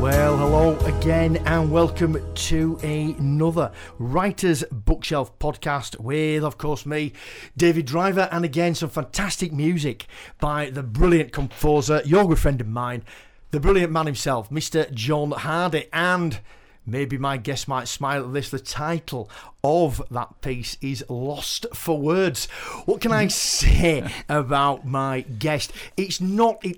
Well, hello again and welcome to another Writers Bookshelf podcast with, of course, me, David Driver, and again some fantastic music by the brilliant composer, your good friend of mine, the brilliant man himself, Mr. John Hardy, and maybe my guest might smile at this, the title of that piece is Lost for Words. What can I say about my guest? It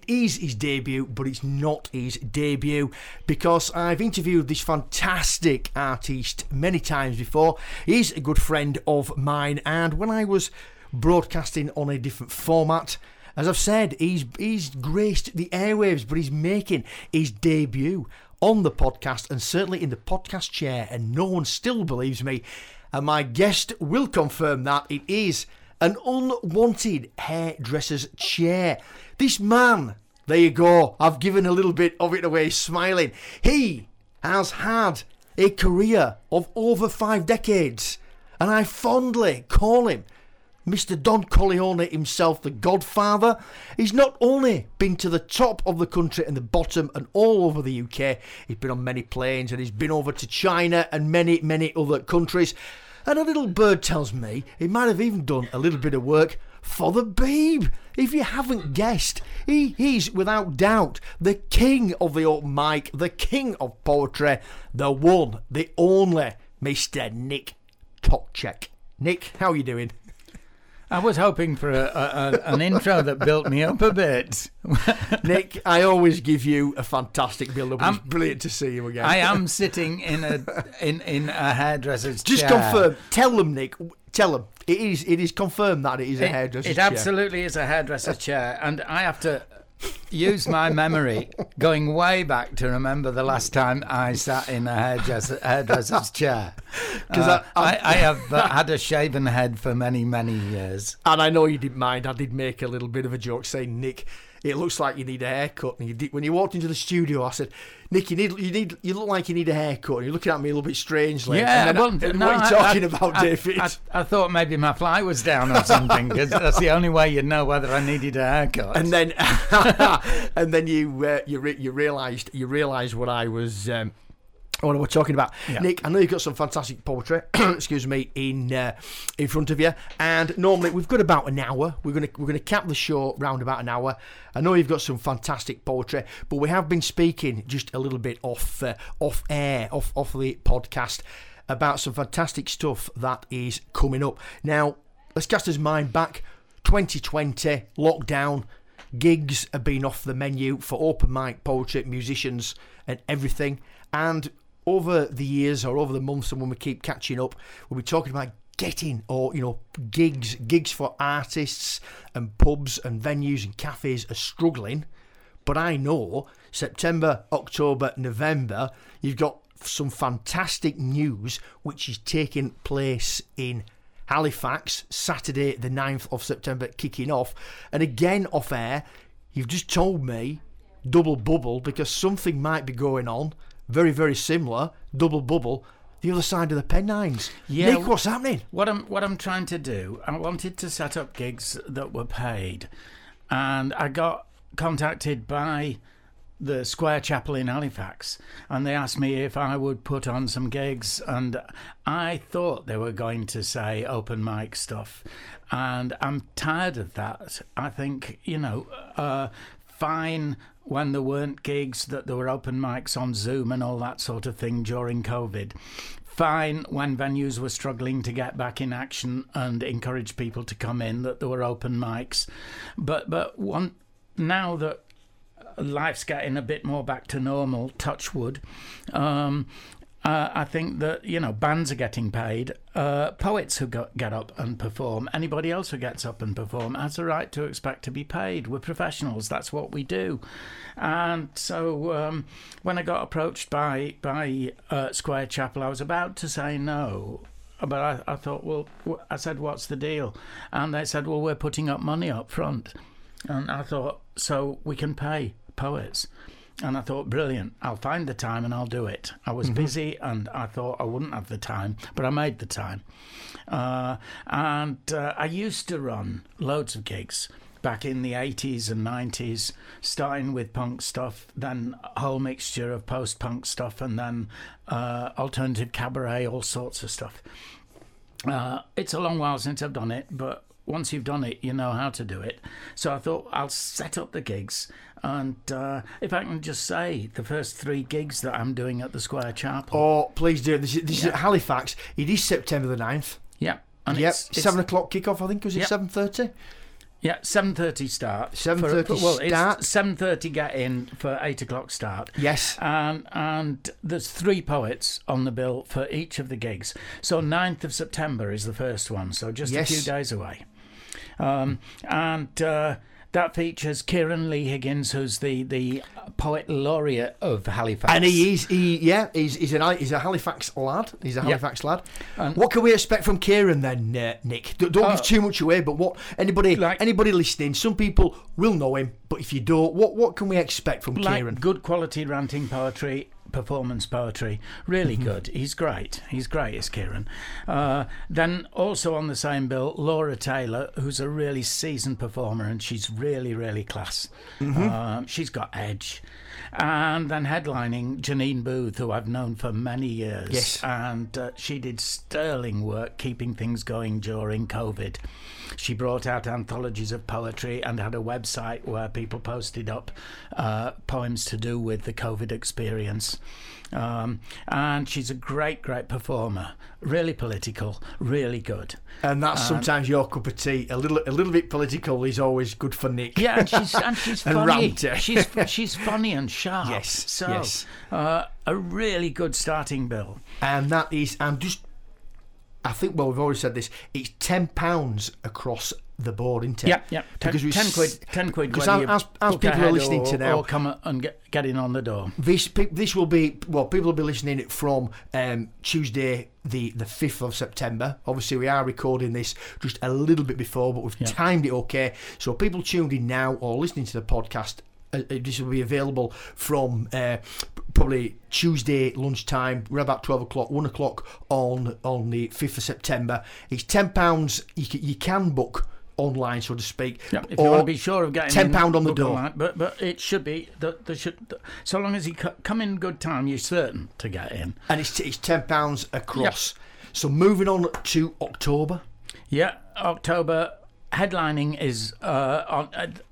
is his debut, but it's not his debut, because I've interviewed this fantastic artiste many times before. He's a good friend of mine, and when I was broadcasting on a different format, as I've said, he's graced the airwaves, but he's making his debut on the podcast and certainly in the podcast chair, and no one still believes me, and my guest will confirm that it is an unwanted hairdresser's chair. This man, there you go, I've given a little bit of it away smiling. He has had a career of over 5 decades, and I fondly call him Mr. Don Corleone himself, the Godfather. He's not only been to the top of the country and the bottom and all over the UK, he's been on many planes and he's been over to China and many, many other countries. And a little bird tells me he might have even done a little bit of work for the Beeb. If you haven't guessed, he is without doubt the king of the open mic, the king of poetry, the one, the only Mr. Nick Toczek. Nick, how are you doing? I was hoping for an intro that built me up a bit. Nick, I always give you a fantastic build-up. It's brilliant to see you again. I am sitting in a hairdresser's chair. Just confirm. Tell them, Nick. Tell them. It is confirmed that it is a hairdresser's chair. It absolutely is a hairdresser's chair. And I have to use my memory going way back to remember the last time I sat in a hairdresser's chair, because I have had a shaven head for many, many years, and I know you didn't mind. I did make a little bit of a joke saying, Nick, it looks like you need a haircut, and you did, when you walked into the studio. I said, Nick, you look like you need a haircut, and you're looking at me a little bit strangely. Yeah, and what are you talking about, David? I thought maybe my fly was down or something, because that's the only way you'd know whether I needed a haircut. And then, you realised what I was. What we're talking about, yeah. Nick, I know you've got some fantastic poetry excuse me, in front of you, and normally we've got about an hour. We're going to cap the show round about an hour. I know you've got some fantastic poetry, but we have been speaking just a little bit off the podcast about some fantastic stuff that is coming up. Now let's cast his mind back. 2020 lockdown, gigs have been off the menu for open mic poetry, musicians and everything, and over the years or over the months, and when we keep catching up, we'll be talking about getting, or you know, gigs for artists, and pubs and venues and cafes are struggling. But I know September, October, November, you've got some fantastic news which is taking place in Halifax, Saturday the 9th of September, kicking off. And again, off air, you've just told me double bubble, because something might be going on very, very similar, double bubble, the other side of the Pennines. Yeah, Nick, what's happening? What I'm trying to do, I wanted to set up gigs that were paid, and I got contacted by the Square Chapel in Halifax, and they asked me if I would put on some gigs, and I thought they were going to say open mic stuff, and I'm tired of that. I think, you know, fine when there weren't gigs, that there were open mics on Zoom and all that sort of thing during COVID. Fine when venues were struggling to get back in action and encourage people to come in, that there were open mics. But now that life's getting a bit more back to normal, touch wood, I think that, you know, bands are getting paid, poets who get up and perform, anybody else who gets up and perform has the right to expect to be paid. We're professionals, that's what we do. And so when I got approached by Square Chapel, I was about to say no, but I thought, well, I said, what's the deal? And they said, well, we're putting up money up front. And I thought, so we can pay poets. And I thought, brilliant, I'll find the time and I'll do it. I was busy, and I thought I wouldn't have the time, but I made the time. And I used to run loads of gigs, back in the 80s and 90s, starting with punk stuff, then a whole mixture of post-punk stuff, and then alternative cabaret, all sorts of stuff. It's a long while since I've done it, but once you've done it, you know how to do it. So I thought I'll set up the gigs. And if I can just say, the first 3 gigs that I'm doing at the Square Chapel. Oh, please do. This is at Halifax. It is September the 9th. Yeah. And yep, it's 7 o'clock kickoff, I think, was it 7.30? Yeah, 7.30 start. 7.30 start. It's 7.30 get in for 8 o'clock start. Yes. And there's 3 poets on the bill for each of the gigs. So 9th of September is the first one, so just a few days away. That features Kieran Lee Higgins, who's the poet laureate of Halifax, and he's a Halifax lad. He's a Halifax lad. And what can we expect from Kieran then, Nick? Don't give too much away. But what anybody listening, some people will know him, but if you don't, what can we expect from Kieran? Good quality ranting poetry. Performance poetry, really good. He's great, is Kieran. Then also on the same bill, Laura Taylor, who's a really seasoned performer, and she's really, really class. She's got edge. And then headlining, Janine Booth, who I've known for many years. Yes. And she did sterling work keeping things going during COVID. She brought out anthologies of poetry and had a website where people posted up poems to do with the COVID experience. And she's a great, great performer. Really political, really good. And that's sometimes your cup of tea. A little bit political is always good for Nick. Yeah, and she's funny. And she's funny and sharp. Yes. So a really good starting bill. And that is, I think, well, we've already said this. It's £10 across the board, isn't it? Yeah, yeah. £10. Because as people are listening to now, or come and get in on the door. This will be, well, people will be listening from Tuesday, the 5th of September. Obviously, we are recording this just a little bit before, but we've timed it okay. So people tuned in now or listening to the podcast. This will be available from probably Tuesday lunchtime. We're about 12 o'clock, 1 o'clock on the 5th of September. It's £10. You can book online, so to speak. Yeah, if you want to be sure of getting £10 on the door. Online, but it should be, so long as you come in good time, you're certain to get in. And it's £10 across. Yeah. So moving on to October. Yeah, October. Headlining is on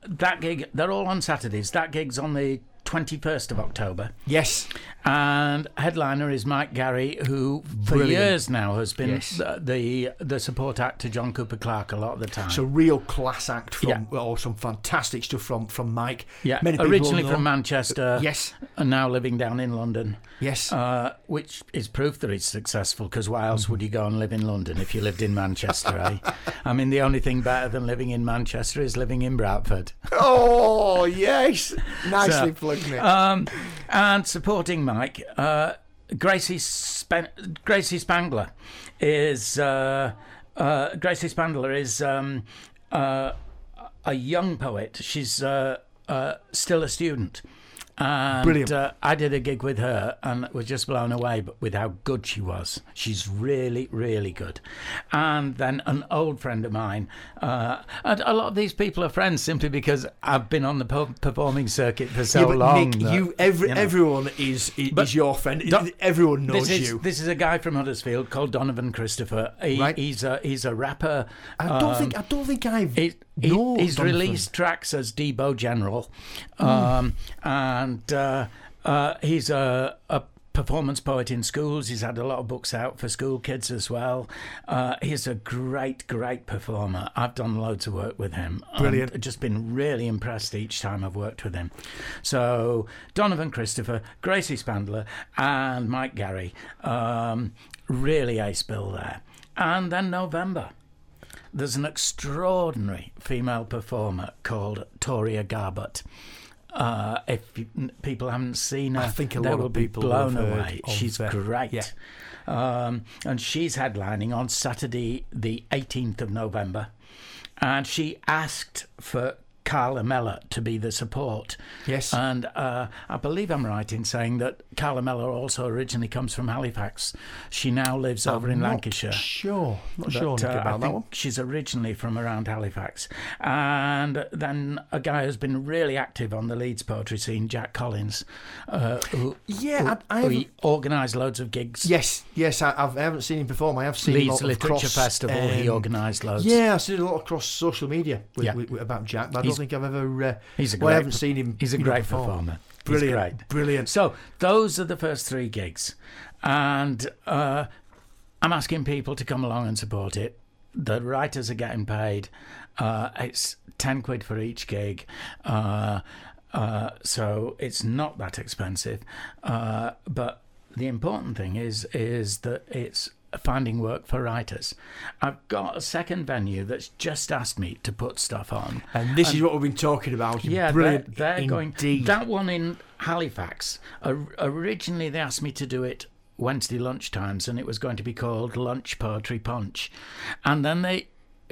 that gig. They're all on Saturdays. That gig's on the 21st of October. Yes. And headliner is Mike Garry, who for years now has been the support act to John Cooper Clarke a lot of the time. It's a real class act some fantastic stuff from Mike. Yeah. Many originally from Manchester. Yes. And now living down in London. Yes. Which is proof that it's successful, because why else would you go and live in London if you lived in Manchester, eh? I mean, the only thing better than living in Manchester is living in Bradford. Oh, yes. Nicely plugged, Nick. And supporting Mike, Gracie Spangler is a young poet. She's still a student, and brilliant. I did a gig with her and was just blown away with how good she was. She's really, really good. And then an old friend of mine, and a lot of these people are friends simply because I've been on the performing circuit for so long. Nick, everyone is your friend. Everyone knows you. This is a guy from Huddersfield called Donovan Christopher. He's a rapper. I don't think I've. He's released tracks as Deebo General, and he's a performance poet in schools. He's had a lot of books out for school kids as well. He's a great, great performer. I've done loads of work with him. Brilliant. I've just been really impressed each time I've worked with him. So Donovan Christopher, Gracie Spangler, and Mike Garry. Really ace bill there. And then November. There's an extraordinary female performer called Toria Garbutt. People haven't seen her, I think they will be blown away. She's great. Yeah. And she's headlining on Saturday, the 18th of November. And she asked for Carla Mella to be the support. Yes. And I believe I'm right in saying that Carla Mella also originally comes from Halifax. She now lives over in Lancashire. Not sure about that one. She's originally from around Halifax. And then a guy who's been really active on the Leeds poetry scene, Jack Collins, who organised loads of gigs. Yes, I haven't seen him perform. I have seen Leeds Literature Festival. He organised loads. Yeah, I've seen a lot across social media about Jack. But I don't think I've ever. I haven't seen him. He's a great performer. Brilliant. So those are the first three gigs, and I'm asking people to come along and support it. The writers are getting paid. It's £10 for each gig, so it's not that expensive. But the important thing is that it's finding work for writers. I've got a second venue that's just asked me to put stuff on. And this is what we've been talking about. Yeah, brilliant. They're going. That one in Halifax, originally they asked me to do it Wednesday lunchtimes, and it was going to be called Lunch Poetry Punch. And then they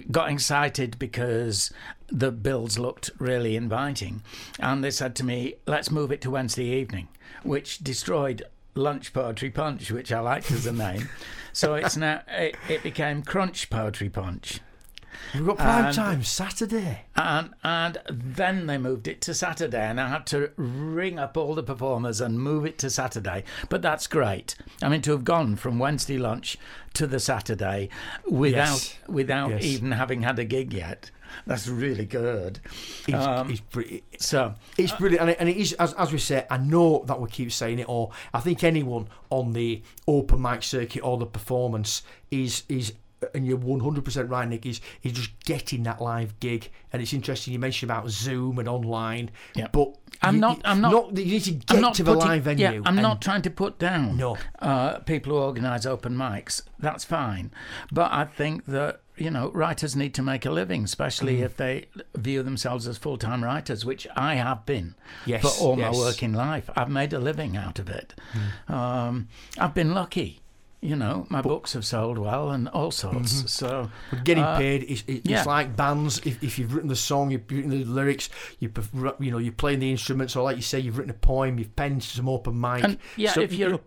got excited because the bills looked really inviting. And they said to me, let's move it to Wednesday evening, which destroyed Lunch Poetry Punch, which I liked as a name. So it's now it became Crunch Poetry Punch. We've got prime time Saturday, and then they moved it to Saturday, and I had to ring up all the performers and move it to Saturday. But that's great. I mean, to have gone from Wednesday lunch to the Saturday without even having had a gig yet. That's really good. It's brilliant, and it is, as we say. I know that we keep saying it, or I think anyone on the open mic circuit or the performance is. And you're 100% right, Nick, is just getting that live gig. And it's interesting you mentioned about Zoom and online. Yeah. But I'm not. You need to get to the live venue. Yeah, I'm not trying to put down people who organise open mics. That's fine. But I think that, writers need to make a living, especially if they view themselves as full-time writers, which I have been for all my working life. I've made a living out of it. I've been lucky. My books have sold well and all sorts. Mm-hmm. So getting paid is like bands. If you've written the song, you've written the lyrics, you're playing the instruments, or like you say, you've written a poem, you've penned some open mic. And if you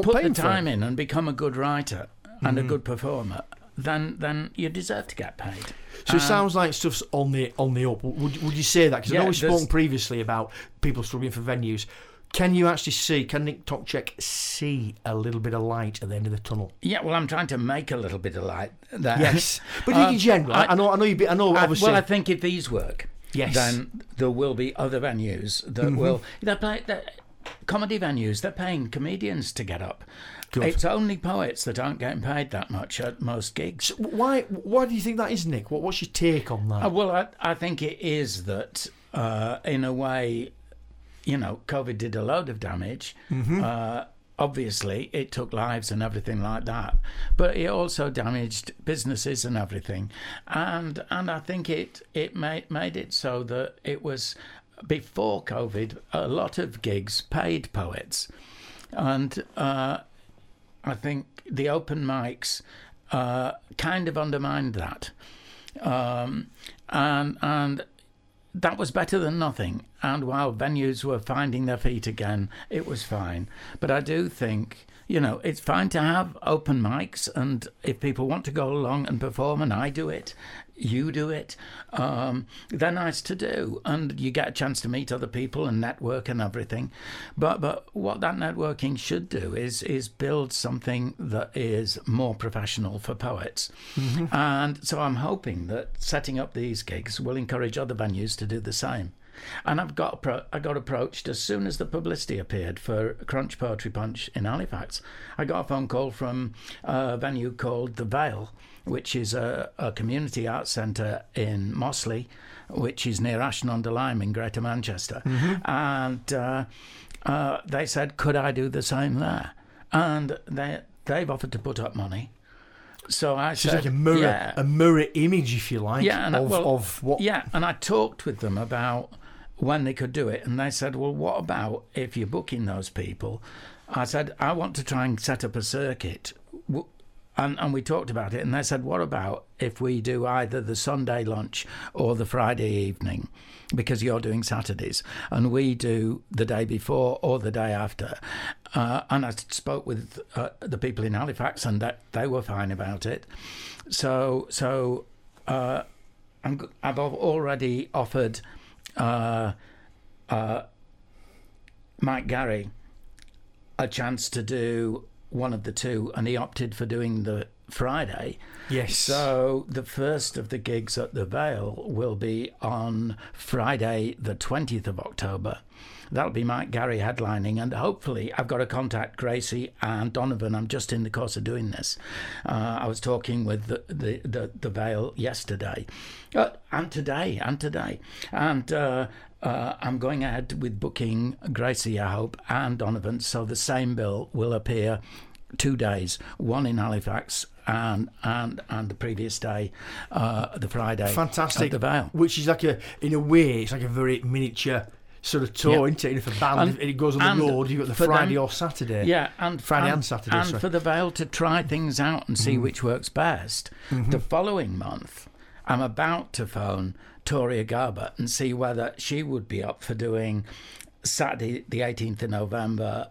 put the time in and become a good writer and a good performer, then you deserve to get paid. So it sounds like stuff's on the up. Would you say that? Because I know we've spoken previously about people struggling for venues. Can you actually see? Can Nick Toczek see a little bit of light at the end of the tunnel? Yeah, well, I'm trying to make a little bit of light there. Yes, but in general, I know. Obviously, I think if these work, then there will be other venues that will. They're comedy venues. They're paying comedians to get up. Good. It's only poets that aren't getting paid that much at most gigs. So why do you think that is, Nick? What's your take on that? I think it is that in a way. COVID did a load of damage. Mm-hmm. Obviously, it took lives and everything like that. But it also damaged businesses and everything. And I think it made it so that it was, before COVID, a lot of gigs paid poets. And I think the open mics kind of undermined that. And that was better than nothing. And while venues were finding their feet again, it was fine. But I do think, it's fine to have open mics. And if people want to go along and perform, and I do it, you do it, they're nice to do. And you get a chance to meet other people and network and everything. But what that networking should do is build something that is more professional for poets. Mm-hmm. And so I'm hoping that setting up these gigs will encourage other venues to do the same. And I got approached as soon as the publicity appeared for Crunch Poetry Punch in Halifax. I got a phone call from a venue called The Vale, which is a community arts centre in Mossley, which is near Ashton-under-Lyme in Greater Manchester. Mm-hmm. And they said, could I do the same there? And they've offered to put up money. So I said, like a mirror image, if you like, of what... Yeah, and I talked with them about when they could do it, and they said, well, what about if you're booking those people? I said, I want to try and set up a circuit And we talked about it, and they said, what about if we do either the Sunday lunch or the Friday evening, because you're doing Saturdays, and we do the day before or the day after. And I spoke with the people in Halifax, and that they were fine about it. So I've already offered Mike Garry a chance to do one of the two, and he opted for doing the Friday. Yes. So the first of the gigs at the Vale will be on Friday, the 20th of October. That'll be Mike Garry headlining, and hopefully I've got to contact Gracie and Donovan. I'm just in the course of doing this. I was talking with the Vale yesterday, and today, and I'm going ahead with booking Gracie, I hope, and Donovan, so the same bill will appear 2 days, one in Halifax and the previous day, the Friday. Fantastic. At the Vale. Which is like in a way, it's like a very miniature sort of tour, isn't it? And if a band, and it goes on the road, you've got the Friday or Saturday. Yeah, and Friday and Saturday. And for the Vale to try things out and see which works best, the following month, I'm about to phone Toria Garbutt and see whether she would be up for doing Saturday the 18th of November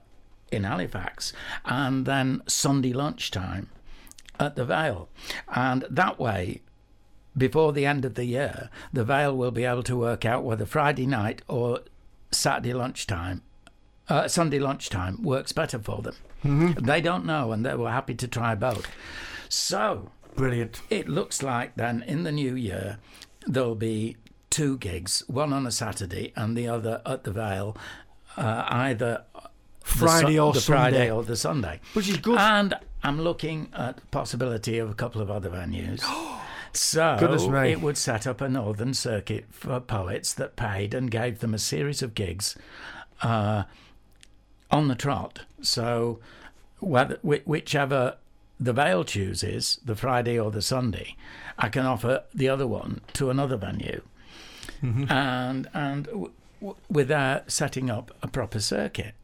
in Halifax and then Sunday lunchtime at the Vale. And that way, before the end of the year, the Vale will be able to work out whether Friday night or Saturday lunchtime, Sunday lunchtime works better for them. They don't know, and they were happy to try both. So brilliant. It looks like then in the new year there'll be two gigs, one on a Saturday and the other at the Vale, either Friday or the Sunday. Which is good. And I'm looking at the possibility of a couple of other venues. So it would set up a northern circuit for poets that paid and gave them a series of gigs on the trot. So whichever the Vale chooses, the Friday or the Sunday, I can offer the other one to another venue. And without setting up a proper circuit.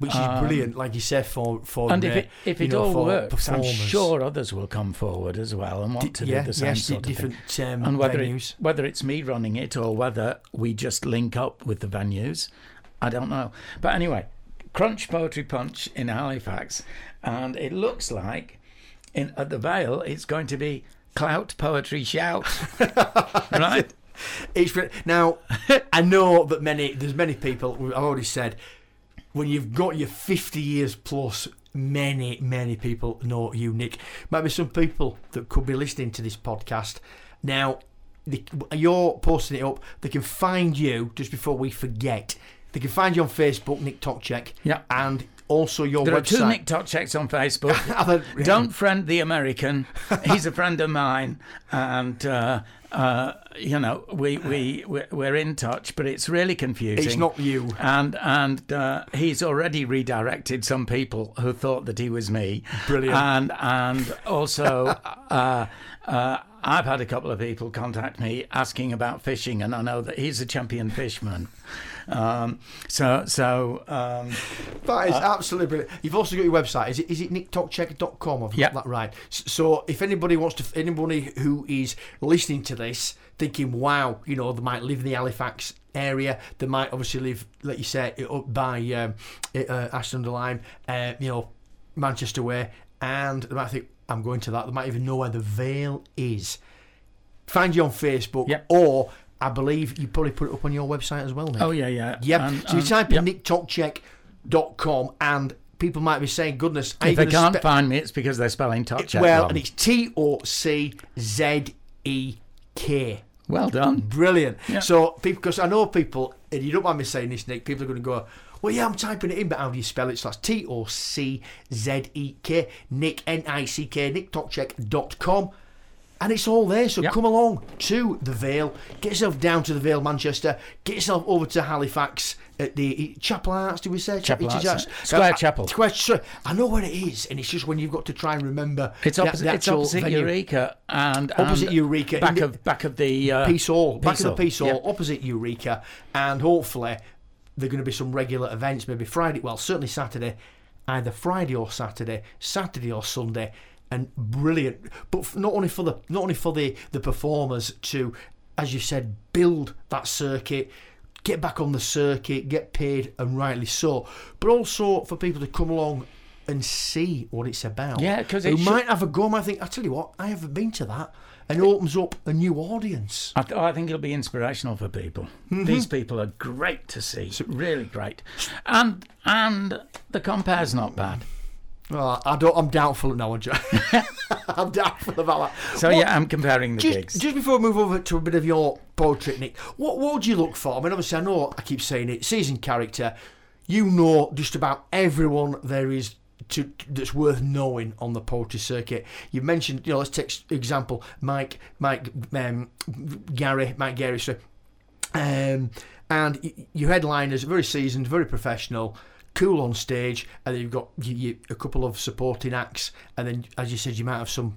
Which is brilliant, like you said, for and if it all works, I'm sure others will come forward as well and want to do the same sort of thing. And whether it's me running it or whether we just link up with the venues, I don't know. But anyway, Crunch Poetry Punch in Halifax, and it looks like at the Vale it's going to be Clout Poetry Shout, right? Now I know that there's many people. I've already said, when you've got your 50 years plus, many people know you, Nick. Might be some people that could be listening to this podcast. Now, you're posting it up. They can find you, just before we forget, they can find you on Facebook, Nick Toczek, and also your website. There are two Nick Toczeks on Facebook. Don't friend the American. He's a friend of mine. And we're in touch, but it's really confusing. It's not you. And he's already redirected some people who thought that he was me. Brilliant. And also, I've had a couple of people contact me asking about fishing, and I know that he's a champion fisherman. That is absolutely brilliant. You've also got your website. Is it nicktoczek.com? I've got that right. So if anybody wants to, anybody who is listening to this, thinking, wow, they might live in the Halifax area, they might obviously live, like you say, up by Ashton under Lyme, Manchester way, and they might think, I'm going to that. They might even know where the Vale is. Find you on Facebook, or I believe you probably put it up on your website as well, Nick. Oh yeah. So you type in nicktoczek.com, and people might be saying, "Goodness, if they can't find me, it's because they're spelling Toczek wrong." And it's Toczek. Well done, brilliant. Yeah. So people, because I know people, and you don't mind me saying this, Nick, people are going to go, well, yeah, I'm typing it in, but how do you spell it? So that's Toczek, Nick, Nick, nicktoczek.com. And it's all there, so come along to the Vale. Get yourself down to the Vale, Manchester. Get yourself over to Halifax at the Chapel Arts, did we say? Chapel Arts. Square Chapel. I know where it is, and it's just when you've got to try and remember. It's opposite, venue. Eureka. And opposite Eureka. Back of the Peace Hall. Back of the Peace Hall, opposite Eureka. And hopefully there are going to be some regular events, maybe Friday, certainly Saturday, either Friday or Saturday, Saturday or Sunday, and brilliant. But not only for the performers to, as you said, build that circuit, get back on the circuit, get paid, and rightly so, but also for people to come along and see what it's about. Yeah, because who might have a go, might think, I tell you what, I haven't been to that, and it opens up a new audience. I think it'll be inspirational for people. Mm-hmm. These people are great to see, really great, and the compare's not bad. Oh, I'm doubtful now, Joe. I'm doubtful about that. So I'm comparing the gigs. Just before we move over to a bit of your poetry, Nick, what would you look for? I mean, obviously, I know I keep saying it, seasoned character. You know just about everyone there is that's worth knowing on the poetry circuit. You mentioned, let's take example Mike Garry. So, and your headliners, very seasoned, very professional. Cool on stage, and then you've got a couple of supporting acts, and then, as you said, you might have some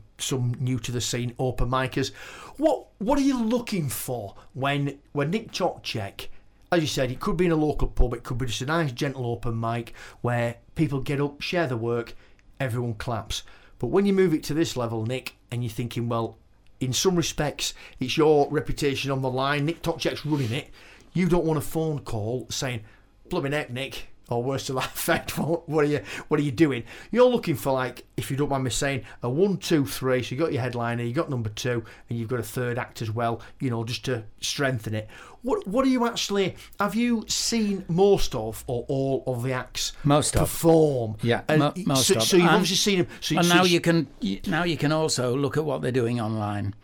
new to the scene open micers. What are you looking for when Nick Toczek, as you said, it could be in a local pub, it could be just a nice gentle open mic where people get up, share the work, everyone claps. But when you move it to this level, Nick, and you're thinking, well, in some respects, it's your reputation on the line. Nick Toczek's running it. You don't want a phone call saying, "Blooming heck, Nick," or worse to that effect, what are you doing? You're looking for, like, if you don't mind me saying, a 1, 2, 3, so you've got your headliner, you've got number two, and you've got a third act as well, just to strengthen it. What are you actually, have you seen most of, or all of the acts perform? Yeah, most of. So you've obviously seen them. Now you can also look at what they're doing online.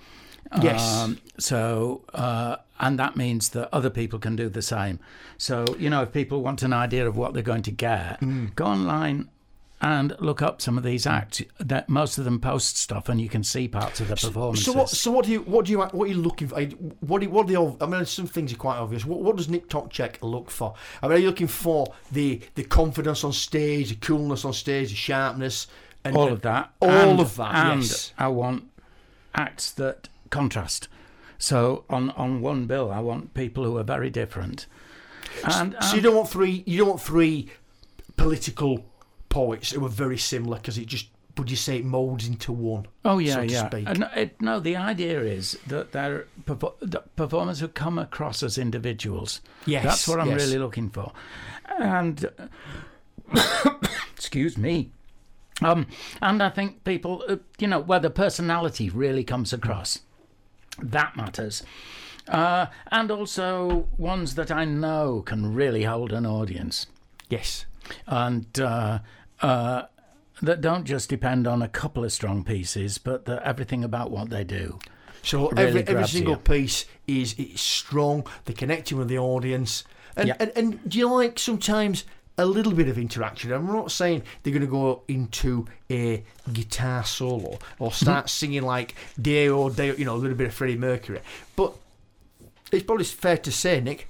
Yes. And that means that other people can do the same. So, if people want an idea of what they're going to get, go online and look up some of these acts. That most of them post stuff, and you can see parts of the performances. So what are you looking for? Some things are quite obvious. What does Nick Toczek look for? I mean, are you looking for the confidence on stage, the coolness on stage, the sharpness, and all of that? Yes. I want acts that contrast. So on one bill, I want people who are very different. So you don't want three political poets who are very similar, because it just, would you say, it moulds into one? Oh yeah, so to speak. No, the idea is that they're performers who come across as individuals. Yes, that's what I'm really looking for. And excuse me. And I think people, where the personality really comes across, that matters. And also ones that I know can really hold an audience. Yes. And that don't just depend on a couple of strong pieces, but everything about what they do. So really every single piece is strong, they're connecting with the audience. And do you like sometimes a little bit of interaction? I'm not saying they're going to go into a guitar solo or start singing like Day, a little bit of Freddie Mercury. But it's probably fair to say, Nick,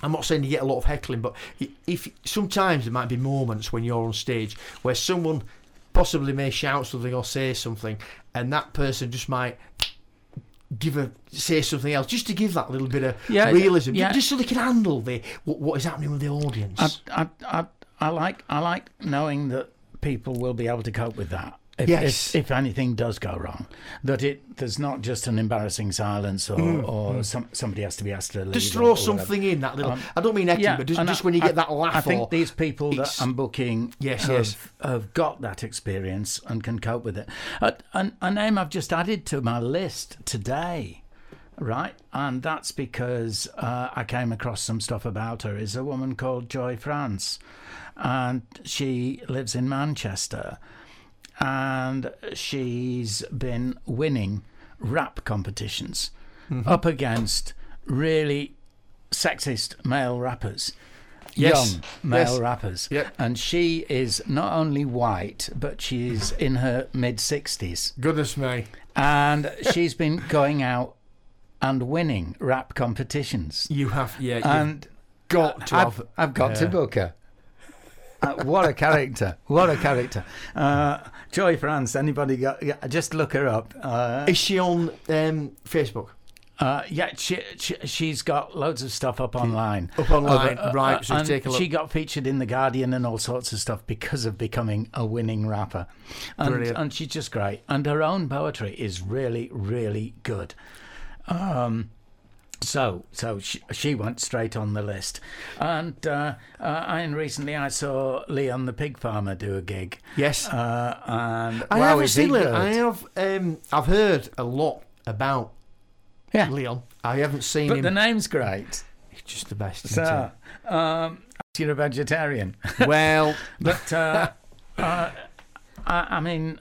I'm not saying you get a lot of heckling, but if sometimes there might be moments when you're on stage where someone possibly may shout something or say something, and that person just might say something else, just to give that little bit of realism, just so they can handle what is happening with the audience. I like knowing that people will be able to cope with that. If anything does go wrong, that there's not just an embarrassing silence or somebody has to be asked to leave. Just throw something in that little. I don't mean acting, but just when you get that laugh. I think these people that I'm booking have got that experience and can cope with it. A name I've just added to my list today, right, and that's because I came across some stuff about her, is a woman called Joy France, and she lives in Manchester. And she's been winning rap competitions up against really sexist male rappers, rappers. Yep. And she is not only white, but she's in her mid-60s. Goodness me. And she's been going out and winning rap competitions. I've got to book her. What a character! What a character! Joy France. Anybody just look her up. Is she on Facebook? Yeah, she's got loads of stuff up online. Up online, right. So take a look. She got featured in The Guardian and all sorts of stuff because of becoming a winning rapper. And, brilliant. And she's just great. And her own poetry is really, really good. So she went straight on the list. And recently I saw Leon the Pig Farmer do a gig. Yes. And I haven't seen it. I have, I've heard a lot about Leon. I haven't seen him. But the name's great. He's just the best. So, you're a vegetarian. Well. But, I mean,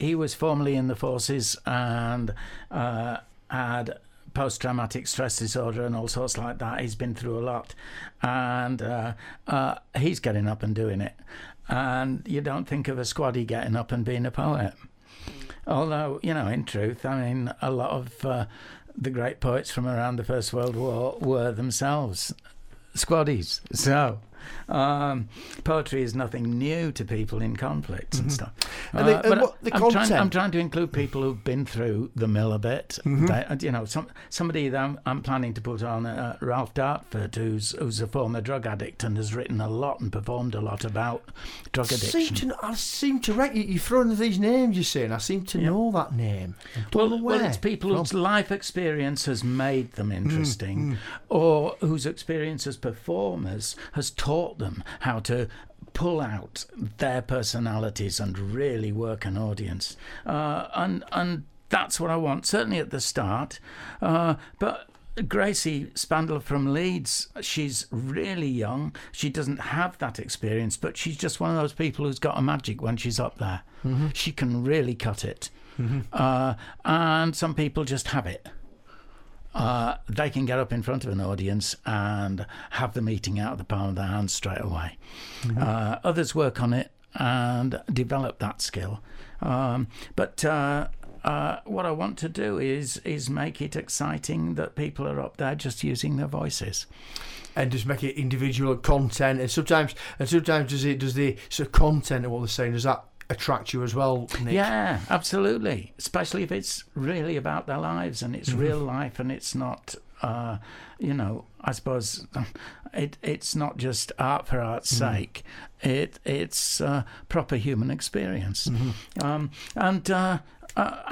he was formerly in the forces and had post-traumatic stress disorder and all sorts like that. He's been through a lot, and he's getting up and doing it. And you don't think of a squaddie getting up and being a poet. Although, you know, in truth, I mean, a lot of the great poets from around the First World War were themselves squaddies. So poetry is nothing new to people in conflicts and stuff. And I'm trying to include people who've been through the mill a bit. They, you know, somebody that I'm planning to put on, Ralph Dartford, who's a former drug addict and has written a lot and performed a lot about drug addiction. I seem to throwing these names you're saying. I seem to know that name. Well, it's people whose life experience has made them interesting, or whose experience as performers has taught them how to pull out their personalities and really work an audience, and that's what I want, certainly at the start. But Gracie Spangler from Leeds, she's really young. She doesn't have that experience, but she's just one of those people who's got a magic when she's up there. She can really cut it, and some people just have it. They can get up in front of an audience and have the meeting out of the palm of their hand straight away. Others work on it and develop that skill. But what I want to do is make it exciting that people are up there just using their voices. And just make it individual content. And sometimes does the content of what they're saying, does that attract you as well, Nick? Yeah, absolutely. Especially if it's really about their lives and it's real life, and it's not, you know, I suppose it's not just art for art's sake. It's proper human experience. I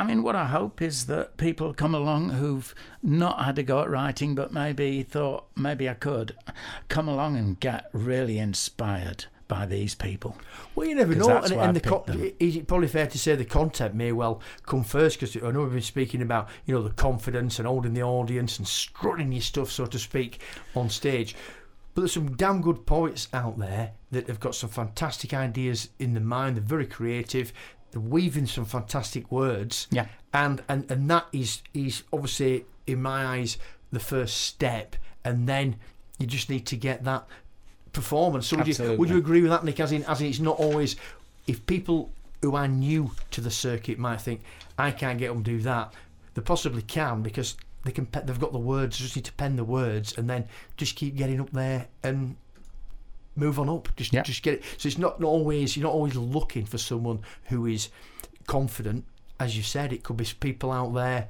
mean, what I hope is that people come along who've not had a go at writing, but maybe thought maybe I could come along and get really inspired by these people. Well, you never know, is it probably fair to say the content may well come first? Because I know we've been speaking about, you know, the confidence and holding the audience and strutting your stuff, so to speak, on stage. But there's some damn good poets out there that have got some fantastic ideas in their mind. They're very creative. They're weaving some fantastic words. Yeah. And that is obviously, in my eyes, the first step. And then you just need to get that performance. So would you agree with that, Nick? As in it's not always, if people who are new to the circuit might think I can't get them to do that, they possibly can, because they've got the words. They just need to pen the words and then just keep getting up there and move on up. Just get it. So it's not always, you're not always looking for someone who is confident. As you said, it could be people out there.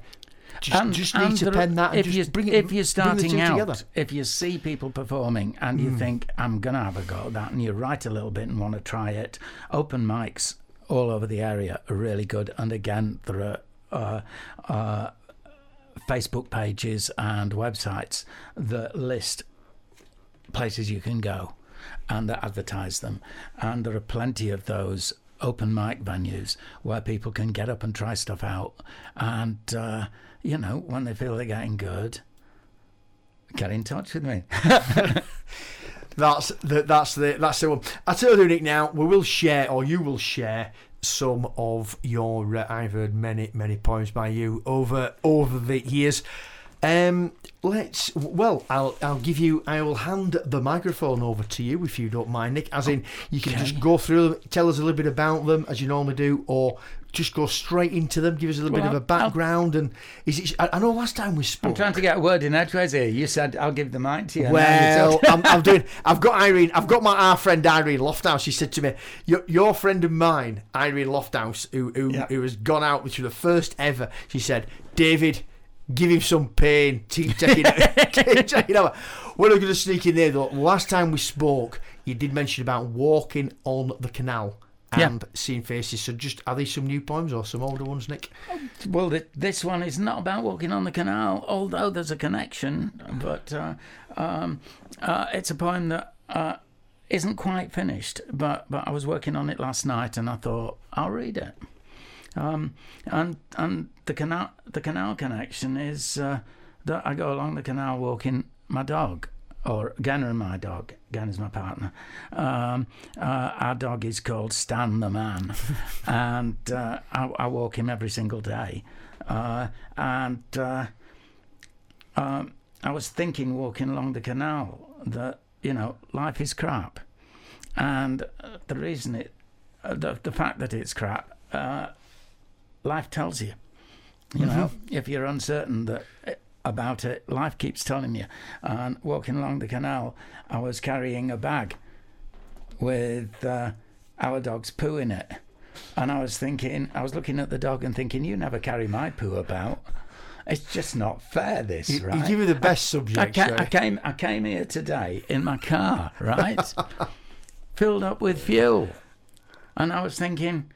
Just need to pen that, and if you're starting out together. If you see people performing and you think I'm going to have a go at that, and you write a little bit and want to try it, open mics all over the area are really good. And again, there are Facebook pages and websites that list places you can go and that advertise them, and there are plenty of those open mic venues where people can get up and try stuff out, and you know, when they feel they're getting good, get in touch with me. That's the one. I tell you, Nick, now you will share some of your I've heard many poems by you over the years. I will hand the microphone over to you, if you don't mind, Nick, as in you can just go through them, tell us a little bit about them as you normally do, or just go straight into them, give us a little bit of a background. I know last time we spoke, I'm trying to get a word in edgeways here. You said I'll give the mic to you. Well, I've got our friend Irene Lofthouse. She said to me, your friend and mine, Irene Lofthouse, who has gone out with you, the first ever, she said, David, give him some pain, keep checking out. We're going to sneak in there though. Last time we spoke, you did mention about walking on the canal and seeing faces. So just, are these some new poems or some older ones, Nick? Well, this one is not about walking on the canal, although there's a connection, but it's a poem that isn't quite finished, but I was working on it last night and I thought, I'll read it. And the canal connection is that I go along the canal walking my dog, or Genra and my dog. Genra's my partner. Our dog is called Stan the Man, and I walk him every single day. I was thinking, walking along the canal, that life is crap, and the reason the fact that it's crap. Life tells you, if you're uncertain about it, life keeps telling you. And walking along the canal, I was carrying a bag with our dog's poo in it. And I was looking at the dog and thinking, you never carry my poo about. It's just not fair, this, right? You give me the best subject. I came here today in my car, right? Filled up with fuel. And I was thinking,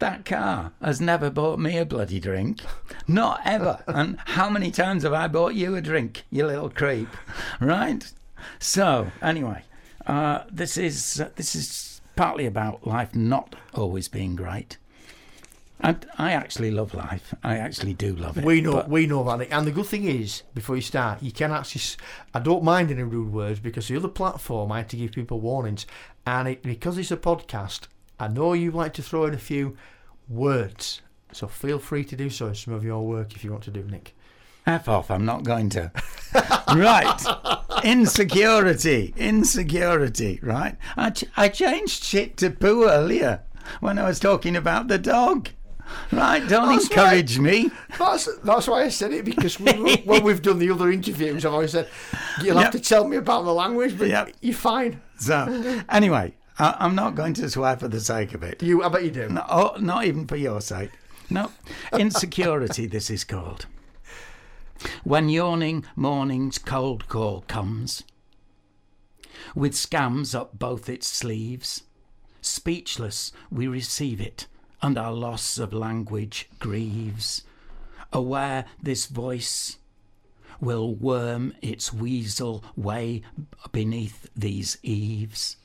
that car has never bought me a bloody drink. Not ever. And how many times have I bought you a drink, you little creep? Right? So, anyway, this is partly about life not always being great. And I actually love life. I actually do love it. We know about it. And the good thing is, before you start, you can actually... I don't mind any rude words, because the other platform, I had to give people warnings. And because it's a podcast... I know you like to throw in a few words, so feel free to do so in some of your work if you want to do, Nick. F off, I'm not going to. Right. Insecurity, right? I changed shit to poo earlier when I was talking about the dog. Right, don't encourage me. That's why I said it, because when we've done the other interviews, I've always said, you'll have to tell me about the language, but you're fine. So, anyway... I'm not going to swear for the sake of it. I bet you do. No, not even for your sake. No. Insecurity, this is called. When yawning morning's cold call comes, with scams up both its sleeves, speechless we receive it, and our loss of language grieves. Aware this voice will worm its weasel way beneath these eaves.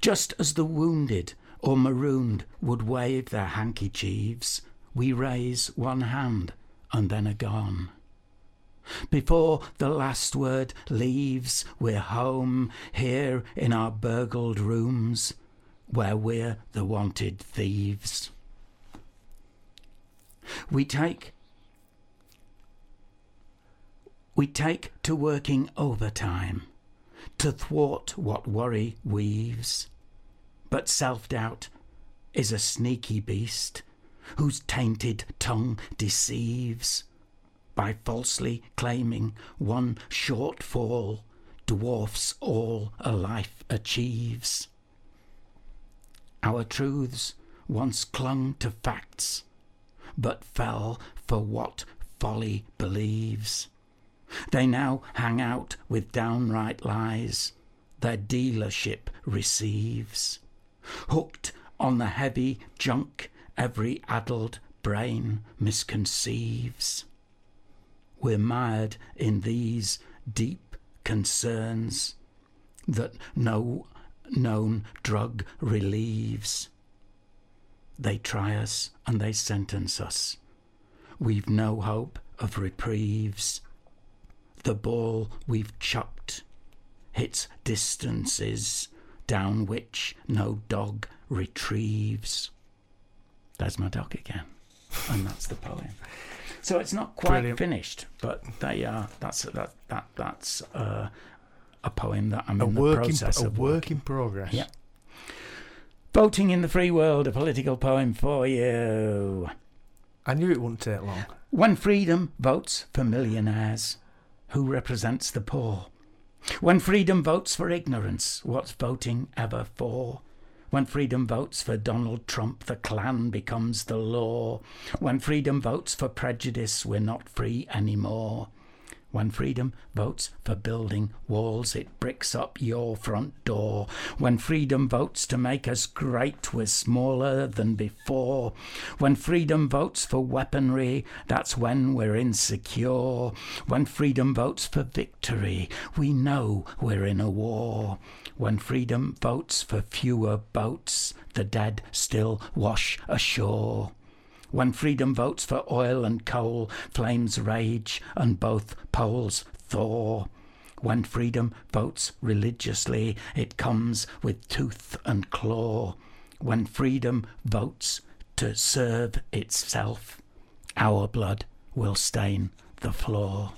Just as the wounded or marooned would wave their handkerchiefs, we raise one hand and then are gone. Before the last word leaves, we're home here in our burgled rooms, where we're the wanted thieves. We take to working overtime, to thwart what worry weaves. But self-doubt is a sneaky beast whose tainted tongue deceives. By falsely claiming one shortfall dwarfs all a life achieves. Our truths once clung to facts, but fell for what folly believes. They now hang out with downright lies their dealership receives. Hooked on the heavy junk every addled brain misconceives. We're mired in these deep concerns that no known drug relieves. They try us and they sentence us. We've no hope of reprieves. The ball we've chucked hits distances down which no dog retrieves. There's my dog again. And that's the poem. So it's not quite finished, but that's a poem that I'm in the process of. A work in progress. Yeah. Voting in the Free World, a political poem for you. I knew it wouldn't take long. When freedom votes for millionaires, who represents the poor? When freedom votes for ignorance, what's voting ever for? When freedom votes for Donald Trump, the Klan becomes the law. When freedom votes for prejudice, we're not free anymore. When freedom votes for building walls, it bricks up your front door. When freedom votes to make us great, we're smaller than before. When freedom votes for weaponry, that's when we're insecure. When freedom votes for victory, we know we're in a war. When freedom votes for fewer boats, the dead still wash ashore. When freedom votes for oil and coal, flames rage and both poles thaw. When freedom votes religiously, it comes with tooth and claw. When freedom votes to serve itself, our blood will stain the floor.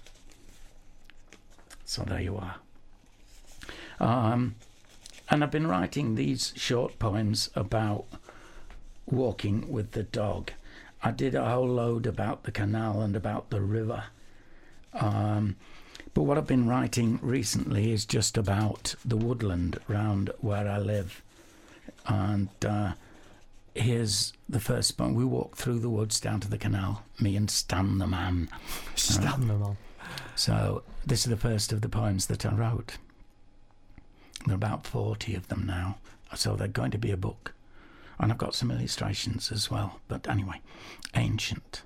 So there you are. And I've been writing these short poems about walking with the dog. I did a whole load about the canal and about the river. But what I've been writing recently is just about the woodland round where I live. And here's the first one. We walked through the woods down to the canal, me and Stan the Man. Stan the Man. So this is the first of the poems that I wrote. There are about 40 of them now. So they're going to be a book. And I've got some illustrations as well. But anyway, ancient.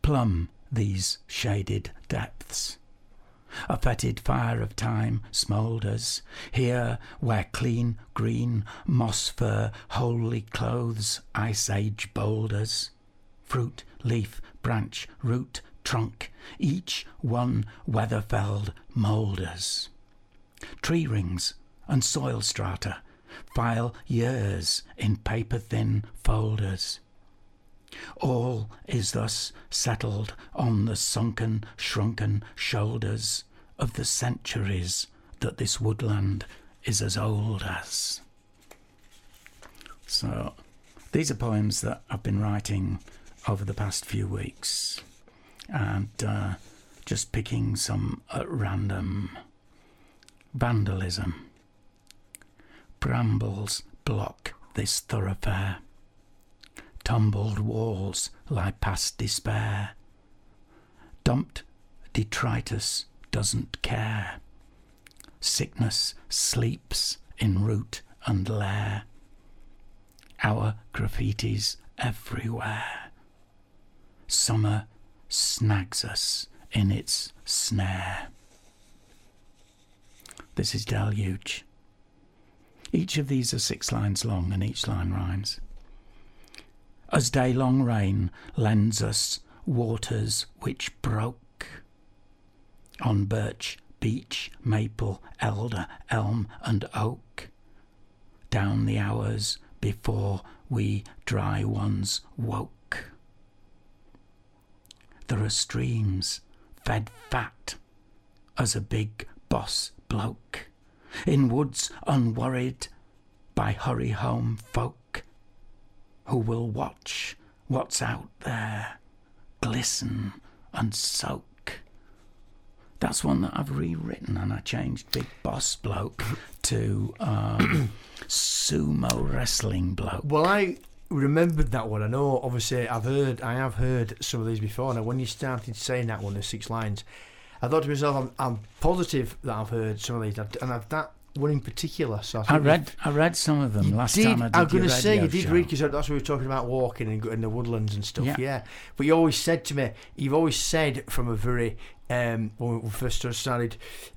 Plumb these shaded depths. A fetid fire of time smoulders. Here, where clean, green, moss fur wholly clothes ice age boulders. Fruit, leaf, branch, root, trunk, each one weather-felled moulders. Tree rings and soil strata. File years in paper-thin folders. All is thus settled on the sunken, shrunken shoulders of the centuries that this woodland is as old as. So these are poems that I've been writing over the past few weeks and just picking some at random. Vandalism. Brambles block this thoroughfare. Tumbled walls lie past despair. Dumped detritus doesn't care. Sickness sleeps in root and lair. Our graffiti's everywhere. Summer snags us in its snare. This is Deluge. Each of these are 6 lines long and each line rhymes. As day-long rain lends us waters which broke on birch, beech, maple, elder, elm and oak, down the hours before we dry ones woke. There are streams fed fat as a big boss bloke. In woods unworried by hurry-home folk who will watch what's out there, glisten and soak. That's one that I've rewritten, and I changed big boss bloke to sumo wrestling bloke. Well, I remembered that one. I know, obviously, I have heard some of these before. Now, when you started saying that one, the 6 lines, I thought to myself, I'm positive that I've heard some of these, and I've that one in particular. So I read some of them last time. I was going to say you did read, because that's what we were talking about, walking and the woodlands and stuff. Yeah. But you always said to me, you've always said from a very when we first started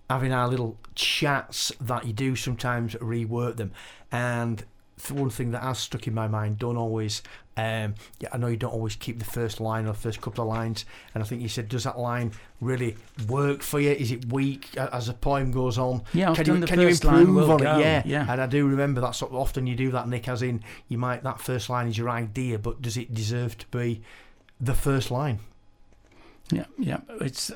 having our little chats that you do sometimes rework them, and one thing that has stuck in my mind, don't always I know you don't always keep the first line or the first couple of lines, and I think you said, does that line really work for you? Is it weak as the poem goes on? Yeah, can you improve on it? Yeah. And I do remember that sort of, often you do that, Nick, as in you might, that first line is your idea, but does it deserve to be the first line? Yeah. It's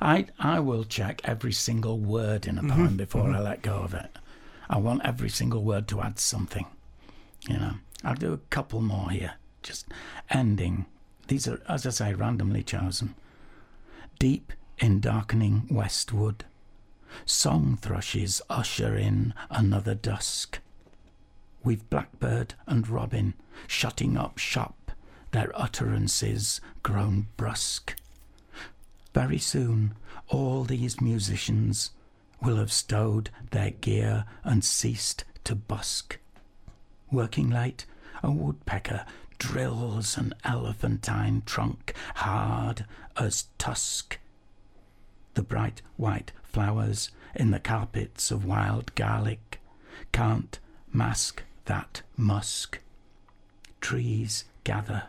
I will check every single word in a poem before I let go of it. I want every single word to add something, you know. I'll do a couple more here, just ending. These are, as I say, randomly chosen. Deep in darkening westwood, song thrushes usher in another dusk. with blackbird and robin, shutting up shop, their utterances grown brusque. Very soon all these musicians will have stowed their gear and ceased to busk. Working late, a woodpecker drills an elephantine trunk hard as tusk. The bright white flowers in the carpets of wild garlic can't mask that musk. Trees gather,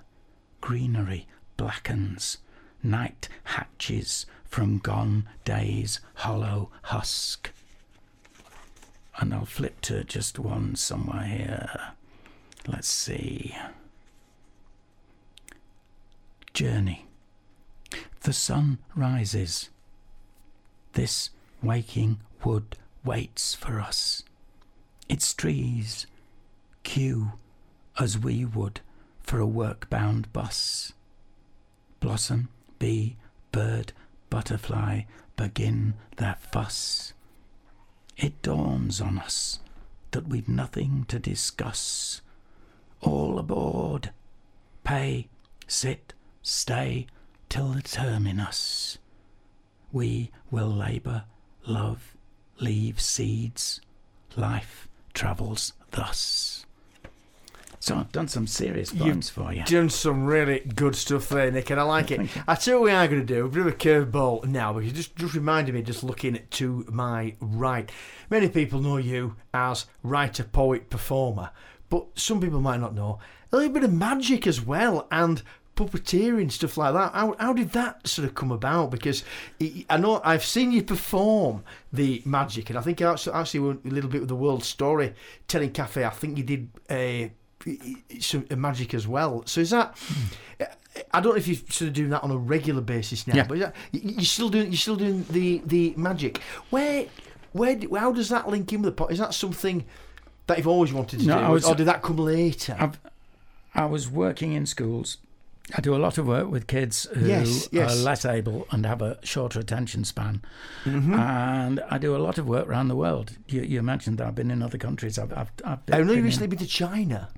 greenery blackens, night hatches from gone day's hollow husk. And I'll flip to just one somewhere here. Let's see. Journey. The sun rises. This waking wood waits for us. Its trees queue as we would for a work-bound bus. Blossom, bee, bird, butterfly begin their fuss. It dawns on us that we've nothing to discuss. All aboard. Pay, sit, stay till the terminus. We will labour, love, leave seeds. Life travels thus. So I've done some serious poems for you. You've done some really good stuff there, Nick, and I like it. I tell you what we are going to do. We're doing a curveball now, because you just reminded me, just looking to my right. Many people know you as writer, poet, performer, but some people might not know. A little bit of magic as well, and puppeteering, stuff like that. How did that sort of come about? Because I know I've seen you perform the magic, and I think actually went a little bit with the World Storytelling Cafe. I think you did some magic as well. So is that? I don't know if you're sort of doing that on a regular basis now, but is that, you're still doing the magic. Where? How does that link in with the pot? Is that something that you've always wanted to do, or did that come later? I was working in schools. I do a lot of work with kids who are less able and have a shorter attention span. Mm-hmm. And I do a lot of work around the world. You mentioned that I've been in other countries. I've only recently been to China.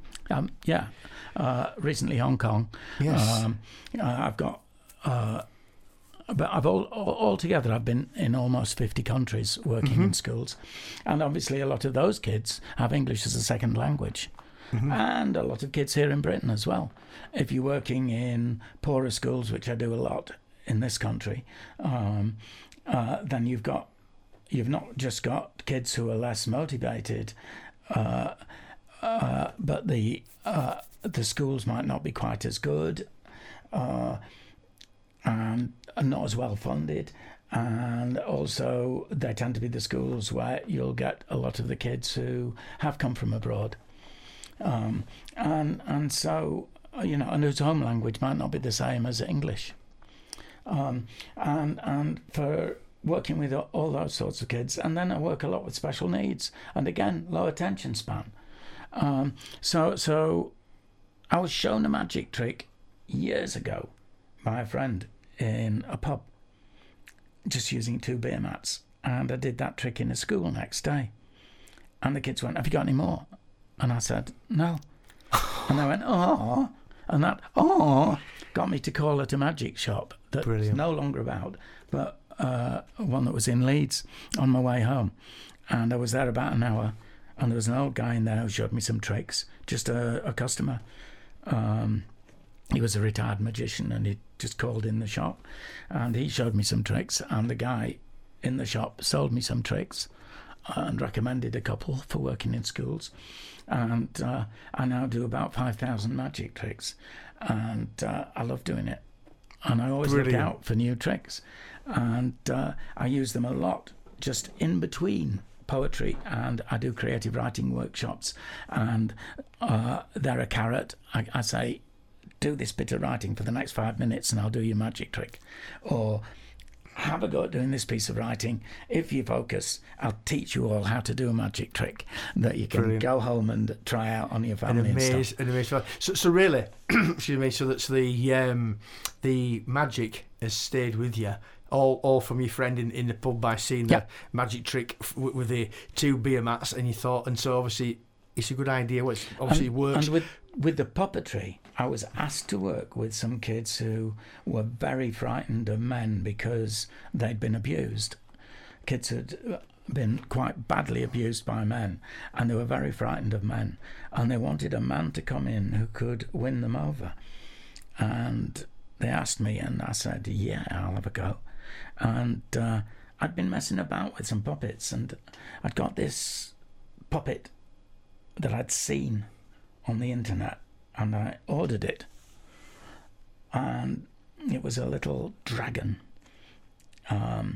Recently Hong Kong. Yes. I've got... But I've altogether, I've been in almost 50 countries working in schools. And obviously a lot of those kids have English as a second language. Mm-hmm. And a lot of kids here in Britain as well. If you're working in poorer schools, which I do a lot in this country, then you've not just got kids who are less motivated, but the schools might not be quite as good, and are not as well funded. And also they tend to be the schools where you'll get a lot of the kids who have come from abroad. And so, you know, and whose home language might not be the same as English. And for working with all those sorts of kids. And then I work a lot with special needs. And again, low attention span. So I was shown a magic trick years ago by a friend in a pub, just using 2 beer mats. And I did that trick in a school next day. And the kids went, "Have you got any more?" And I said, "No." And they went, "Oh." And that, "Oh," got me to call at a magic shop that's no longer about, but one that was in Leeds on my way home. And I was there about an hour, and there was an old guy in there who showed me some tricks, just a customer. He was a retired magician, and he just called in the shop, and he showed me some tricks. And the guy in the shop sold me some tricks and recommended a couple for working in schools. And I now do about 5,000 magic tricks, and I love doing it, and I always look out for new tricks, and I use them a lot just in between poetry, and I do creative writing workshops, and they're a carrot. I say, "Do this bit of writing for the next 5 minutes and I'll do your magic trick," or "Have a go at doing this piece of writing. If you focus, I'll teach you all how to do a magic trick that you can go home and try out on your family and stuff." So really, excuse me. So that's the magic has stayed with you, all from your friend in the pub by seeing the magic trick with the 2 beer mats, and you thought, and so obviously it's a good idea. Well, obviously, it works. And with the puppetry, I was asked to work with some kids who were very frightened of men because they'd been abused. Kids had been quite badly abused by men, and they were very frightened of men, and they wanted a man to come in who could win them over. And they asked me, and I said, yeah, I'll have a go. And I'd been messing about with some puppets, and I'd got this puppet that I'd seen on the internet, and I ordered it, and it was a little dragon, and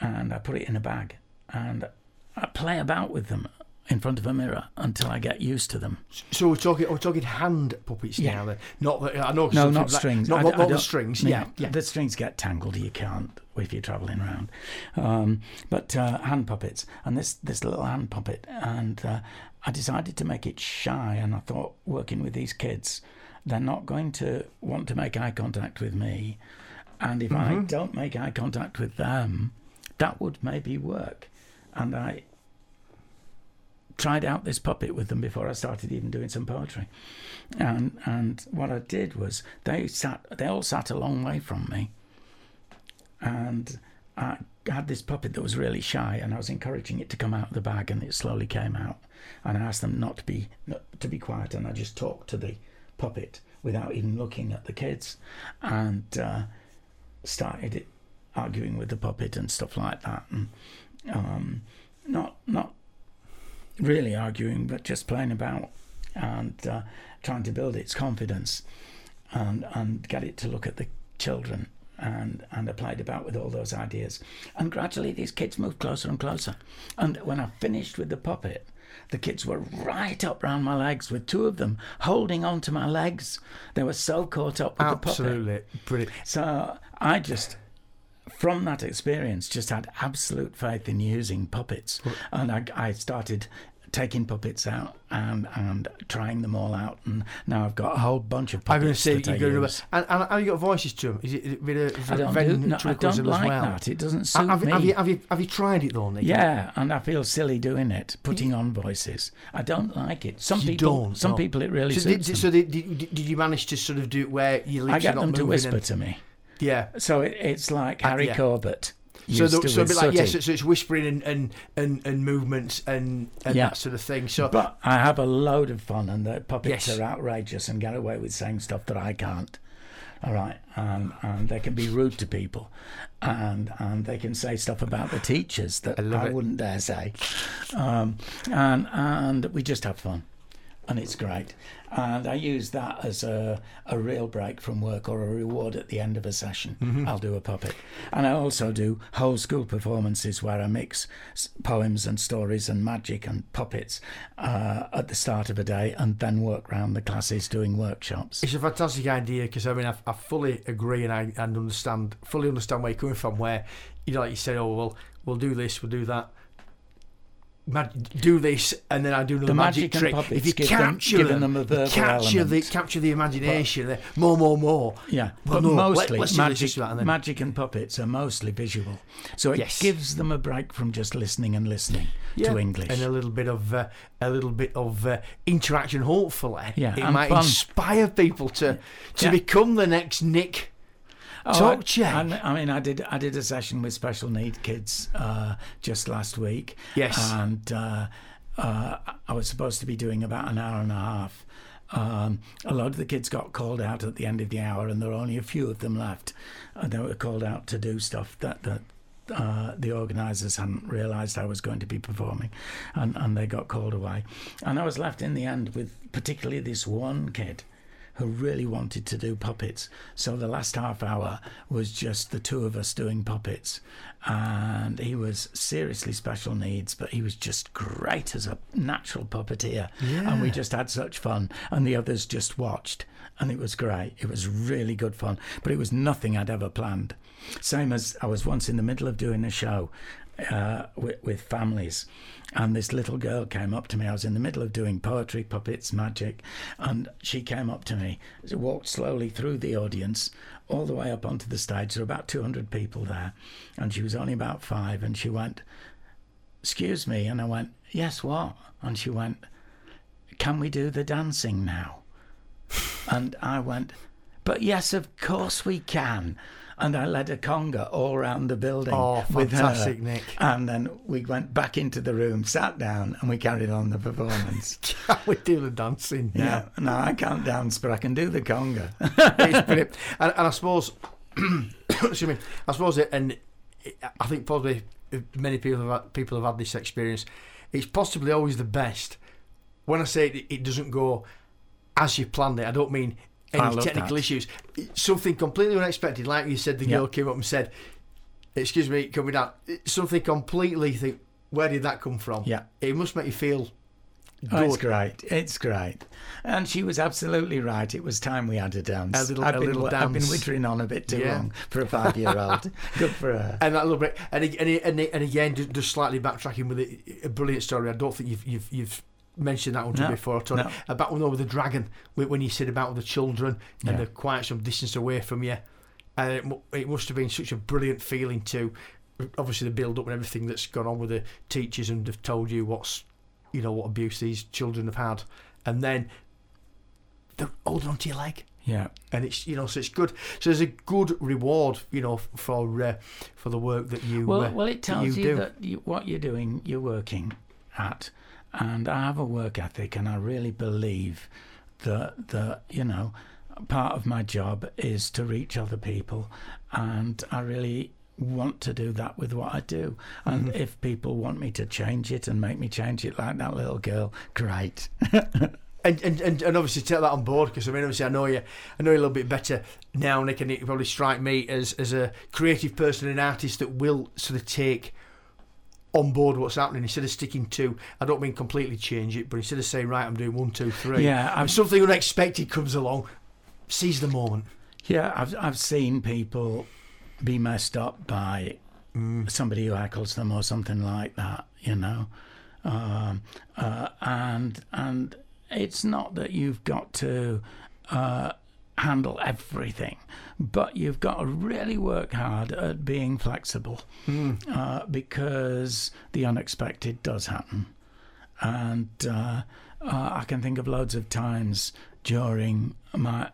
I put it in a bag, and I play about with them in front of a mirror until I get used to them. So we're talking hand puppets now, then. Not that I know. No, not strings. Not the strings. Yeah, the strings get tangled. You can't if you're travelling around. But hand puppets, and this little hand puppet, and I decided to make it shy, and I thought, working with these kids, they're not going to want to make eye contact with me, and if I don't make eye contact with them, that would maybe work, and I tried out this puppet with them before I started even doing some poetry. And what I did was they all sat a long way from me, and I had this puppet that was really shy, and I was encouraging it to come out of the bag, and it slowly came out, and I asked them not to be quiet, and I just talked to the puppet without even looking at the kids, and started arguing with the puppet and stuff like that, and not really arguing, but just playing about and trying to build its confidence and get it to look at the children, and I played about with all those ideas, and gradually these kids moved closer and closer, and when I finished with the puppet, the kids were right up round my legs, with two of them holding on to my legs. They were so caught up with the puppet. Absolutely brilliant. So I just, from that experience, just had absolute faith in using puppets, and I started taking puppets out and trying them all out, and now I've got a whole bunch of puppets. I'm going to say that you're going to, and have you got voices to them? Is it a bit of ventriloquism as well? I don't like that. It doesn't suit me. Have you tried it though, Nick? Yeah, and I feel silly doing it, putting on voices. I don't like it. Some people it really suits them. So did you manage to sort of do it where your lips are not moving? I get them to whisper to me. Yeah. So it's like Harry Corbett. So a bit like, yes, so it's whispering and movements and that sort of thing. So, but I have a load of fun, and the puppets are outrageous and get away with saying stuff that I can't. All right, and they can be rude to people, and they can say stuff about the teachers that I wouldn't dare say, and we just have fun. And it's great. And I use that as a real break from work, or a reward at the end of a session. Mm-hmm. I'll do a puppet. And I also do whole school performances where I mix poems and stories and magic and puppets at the start of a day, and then work round the classes doing workshops. It's a fantastic idea, because, I mean, I fully agree, and I fully understand where you're coming from, where, you know, like you say, oh, well, we'll do this, we'll do that. Do this, and then I do the magic trick. If you capture the imagination, but more. Yeah, well, but no, mostly magic and puppets are mostly visual, so it gives them a break from just listening to English, and a little bit of interaction. Hopefully, it might inspire people to become the next Nick. Toczek. I mean, I did a session with special need kids just last week. Yes, and I was supposed to be doing about an hour and a half. A lot of the kids got called out at the end of the hour, and there were only a few of them left. And they were called out to do stuff that the organisers hadn't realised I was going to be performing, and they got called away. And I was left in the end with particularly this one kid who really wanted to do puppets. So the last half hour was just the two of us doing puppets. And he was seriously special needs, but he was just great as a natural puppeteer. Yeah. And we just had such fun. And the others just watched. And it was great. It was really good fun. But it was nothing I'd ever planned. Same as I was once in the middle of doing a show with families. And this little girl came up to me. I was in the middle of doing poetry, puppets, magic, and she came up to me, walked slowly through the audience, all the way up onto the stage. There were about 200 people there, and she was only about 5, and she went, "Excuse me," and I went, "Yes, what?" And she went, can we do the dancing now? And I went, but yes, of course we can. And I led a conga all around the building with her. Oh, fantastic, Nick. And then we went back into the room, sat down, and we carried on the performance. We do the dancing. Yeah. No, I can't dance, but I can do the conga. It's pretty, and I suppose, excuse me, I suppose, I think probably many people have had this experience. It's possibly always the best. When I say it doesn't go as you planned it, I don't mean any technical issues. Something completely unexpected, like you said, the girl came up and said, excuse me, can we dance? Something completely, think, where did that come from? Yeah. It must make you feel good. Oh, it's great. It's great. And she was absolutely right. It was time we had a dance. A little dance. I've been wittering on a bit too long for a 5-year-old. Good for her. And that little break. And again, just slightly backtracking with it, a brilliant story. I don't think you've mentioned that one before, Tony. No. About one over the dragon, when you said about the children and they're quite some distance away from you, and it must have been such a brilliant feeling too. Obviously, the build up and everything that's gone on with the teachers, and have told you what abuse these children have had, and then they're holding onto your leg. Yeah, and it's so it's good. So there's a good reward, for the work that you. Well, it tells you that what you're doing, you're working at. And I have a work ethic, and I really believe that part of my job is to reach other people, and I really want to do that with what I do. And if people want me to change it and make me change it like that little girl, great. and obviously take that on board, because obviously I know you a little bit better now, Nick, and it probably strike me as a creative person and artist that will sort of take on board what's happening, instead of sticking to, I don't mean completely change it, but instead of saying, right, I'm doing 1, 2, 3, something unexpected comes along, seize the moment. I've seen people be messed up by somebody who heckles them or something like that, and it's not that you've got to handle everything, but you've got to really work hard at being flexible, because the unexpected does happen. And I can think of loads of times during my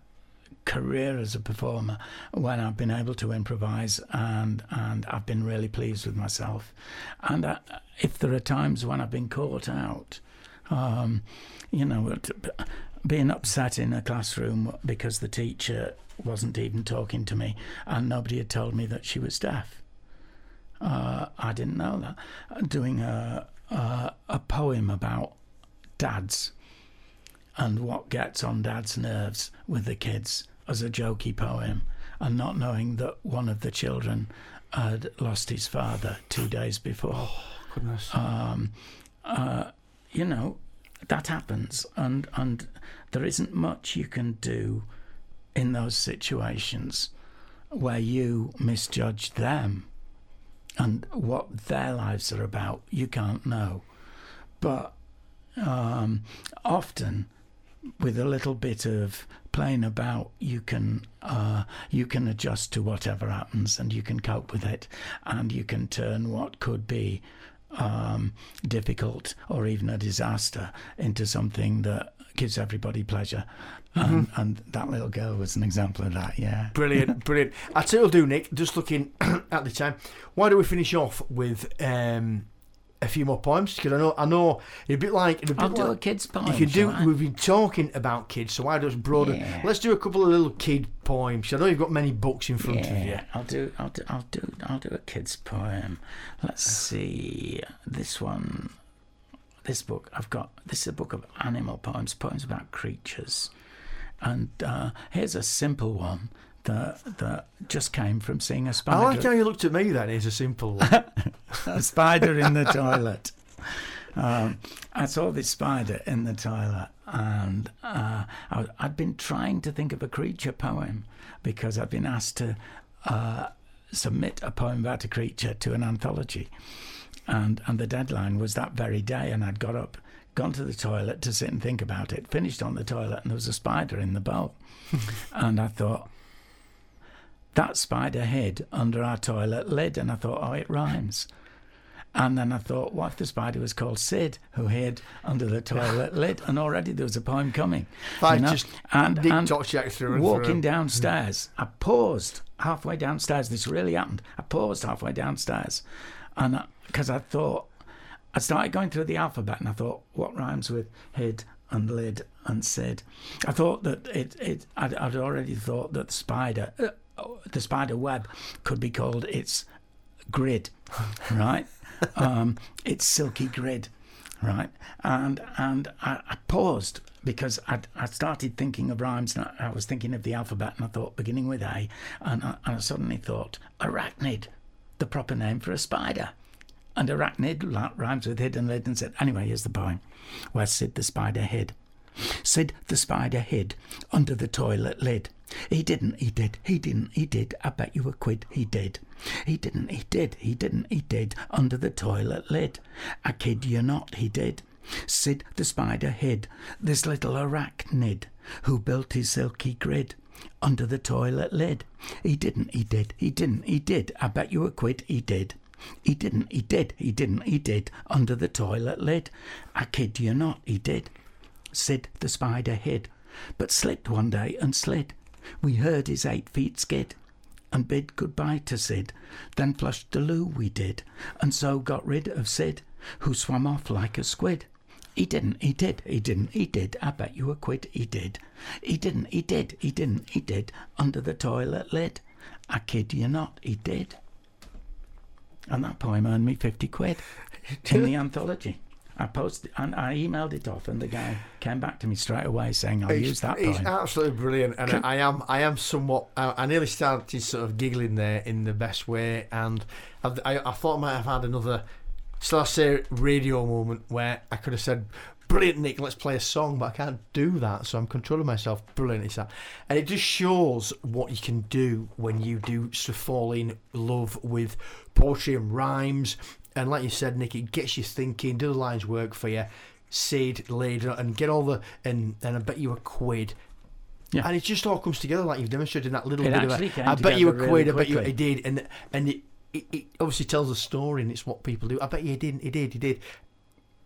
career as a performer when I've been able to improvise, and I've been really pleased with myself. And if there are times when I've been caught out, being upset in a classroom because the teacher wasn't even talking to me and nobody had told me that she was deaf. I didn't know that. Doing a poem about dads and what gets on dads' nerves with the kids as a jokey poem, and not knowing that one of the children had lost his father 2 days before. Oh, goodness. That happens, and there isn't much you can do in those situations where you misjudge them, and what their lives are about you can't know. But often with a little bit of playing about, you can adjust to whatever happens, and you can cope with it, and you can turn what could be difficult or even a disaster into something that gives everybody pleasure. And that little girl was an example of that. Brilliant I'll tell you what I'll do, Nick, just looking at the time, why don't we finish off with a few more poems, because I know I'll do a kid's poem. You can do, we've been talking about kids, so why don't broaden? Let's do a couple of little kid poems. I know you've got many books in front of you. I'll do a kid's poem. Let's see, this book I've got, this is a book of animal poems about creatures, and here's a simple one that just came from seeing a spider. I like how you looked at me then. It's a simple one. A spider in the toilet. I saw this spider in the toilet, and I'd been trying to think of a creature poem, because I'd been asked to submit a poem about a creature to an anthology, and the deadline was that very day, and I'd got up, gone to the toilet to sit and think about it, finished on the toilet, and there was a spider in the bowl. And I thought, that spider hid under our toilet lid, and I thought, oh, it rhymes. And then I thought, what if the spider was called Sid, who hid under the toilet lid? And already there was a poem coming. You know? Walking downstairs, I paused halfway downstairs. This really happened. I paused halfway downstairs, and because I thought, I started going through the alphabet, and I thought, what rhymes with hid and lid and Sid? I thought that I'd already thought that the spider web could be called its grid, right? Its silky grid, right? And I paused because I started thinking of rhymes, and I was thinking of the alphabet, and I thought beginning with A, and I suddenly thought arachnid, the proper name for a spider. And arachnid rhymes with hid and lid and Sid. Anyway, here's the poem where Sid the spider hid. Sid the spider hid under the toilet lid. He didn't, he did, he didn't, he did. I bet you a quid he did. He didn't, he did, he didn't, he did under the toilet lid. I kid you not, he did. Sid the spider hid this little arachnid who built his silky grid under the toilet lid. He didn't, he did, he didn't, he did. I bet you a quid he did. He didn't, he did, he didn't, he did under the toilet lid. I kid you not, he did. Sid the spider hid, but slipped one day and slid. We heard his 8 feet skid, and bid goodbye to Sid. Then flushed the loo we did, and so got rid of Sid, who swam off like a squid. He didn't, he did, he didn't, he did. I bet you a quid he did. He didn't, he did, he didn't, he did under the toilet lid. I kid you not, he did. And that poem earned me 50 quid in the anthology. I posted and I emailed it off, and the guy came back to me straight away saying, "I'll use that." It's absolutely brilliant, and I am somewhat. I nearly started sort of giggling there in the best way, and I thought I might have had another, shall I say, radio moment where I could have said, "Brilliant, Nick, let's play a song," but I can't do that, so I'm controlling myself. Brilliant, it's that, and it just shows what you can do when you do fall in love with poetry and rhymes. And like you said, Nick, it gets you thinking, do the lines work for you, Sid, later, and get all the, and I bet you a quid. Yeah. And it just all comes together like you've demonstrated in that little bit of a, I bet you a quid, I bet you it did. And it obviously tells a story, and it's what people do. I bet you he did.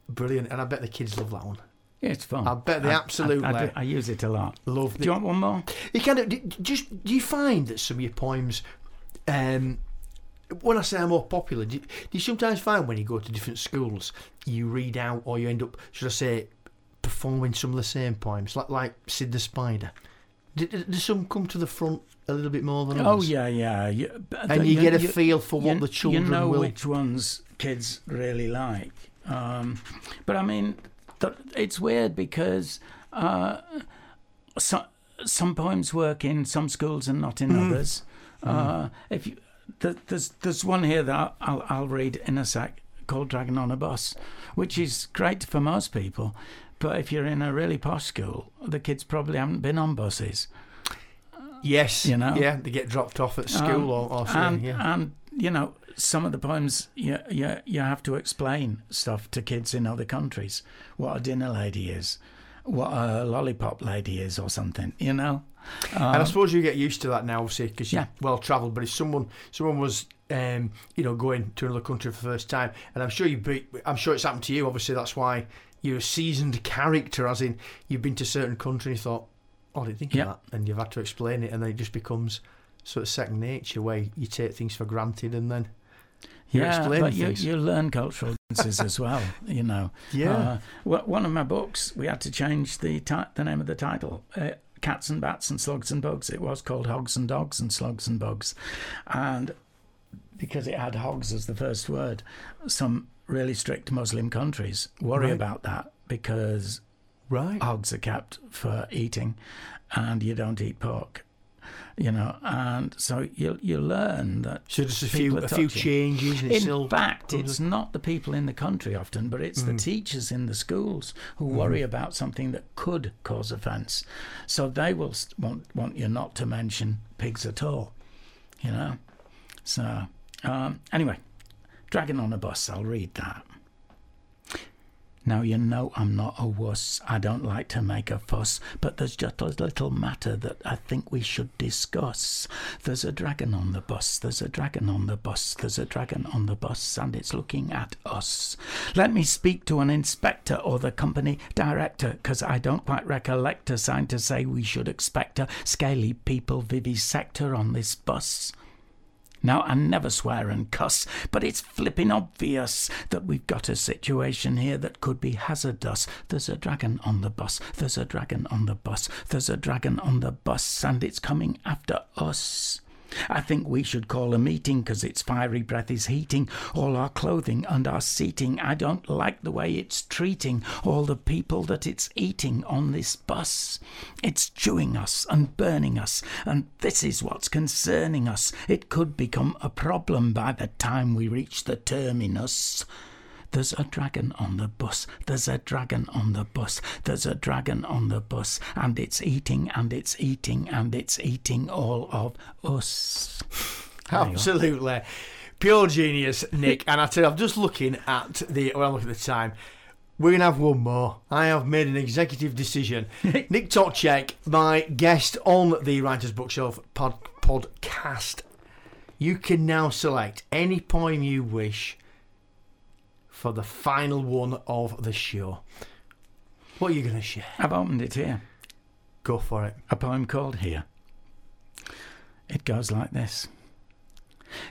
Brilliant. And I bet the kids love that one. Yeah, it's fun. I bet they absolutely. I use it a lot. Love it. Do you want one more? You can, just, do you find that some of your poems... when I say I'm more popular, do you sometimes find when you go to different schools, you read out, or you end up, should I say, performing some of the same poems, like Sid the Spider? Do some come to the front a little bit more than others? Oh, yeah. You get a feel for what the children will... You know which ones kids really like. But, I mean, it's weird because... some poems work in some schools and not in others. If you... There's one here that I'll read in a sec called Dragon on a Bus, which is great for most people, but if you're in a really posh school, the kids probably haven't been on buses. Yes, you know, yeah, they get dropped off at school or something. And you know, some of the poems you have to explain stuff to kids in other countries, what a dinner lady is, what a lollipop lady is, or something, you know. And I suppose you get used to that now, obviously, because you're well travelled. But if someone was, going to another country for the first time, and I'm sure it's happened to you. Obviously, that's why you're a seasoned character, as in you've been to a certain country and you thought, "Oh, I didn't think of that," and you've had to explain it, and then it just becomes sort of second nature, where you take things for granted, and then you learn cultural differences as well, you know. Yeah. One of my books, we had to change the name of the title. Cats and Bats and Slugs and Bugs. It was called Hogs and Dogs and Slugs and Bugs, and because it had hogs as the first word, some really strict Muslim countries worry about that, because hogs are kept for eating, and you don't eat pork, you know. And so you learn that. So just a few changes. In fact, it's not the people in the country often, but it's the teachers in the schools who worry about something that could cause offence. So they will want you not to mention pigs at all, you know. So anyway, Dragon on a Bus. I'll read that. Now, you know I'm not a wuss. I don't like to make a fuss, but there's just a little matter that I think we should discuss. There's a dragon on the bus, there's a dragon on the bus, there's a dragon on the bus, and it's looking at us. Let me speak to an inspector or the company director, 'cause I don't quite recollect a sign to say we should expect a scaly people vivisector on this bus. Now, I never swear and cuss, but it's flippin' obvious that we've got a situation here that could be hazardous. There's a dragon on the bus, there's a dragon on the bus, there's a dragon on the bus, and it's coming after us. I think we should call a meeting, 'cause its fiery breath is heating all our clothing and our seating. I don't like the way it's treating all the people that it's eating on this bus. It's chewing us and burning us, and this is what's concerning us. It could become a problem by the time we reach the terminus. There's a dragon on the bus, there's a dragon on the bus, there's a dragon on the bus, and it's eating, and it's eating, and it's eating all of us. Absolutely. Pure genius, Nick. And I tell you, I'm just looking at the, well, I'm looking at the time. We're going to have one more. I have made an executive decision. Nick Toczek, my guest on the Writers Bookshelf podcast. You can now select any poem you wish for the final one of the show. What are you going to share? I've opened it here. Go for it. A poem called Here. It goes like this.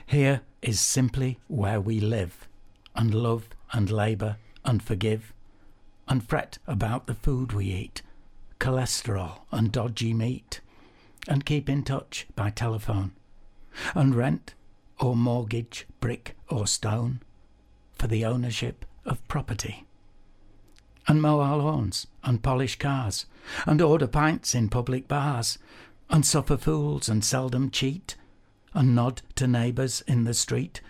Here is simply where we live, and love and labour and forgive, and fret about the food we eat, cholesterol and dodgy meat, and keep in touch by telephone, and rent or mortgage, brick or stone, for the ownership of property, and mow our lawns and polish cars, and order pints in public bars, and suffer fools and seldom cheat, and nod to neighbours in the street,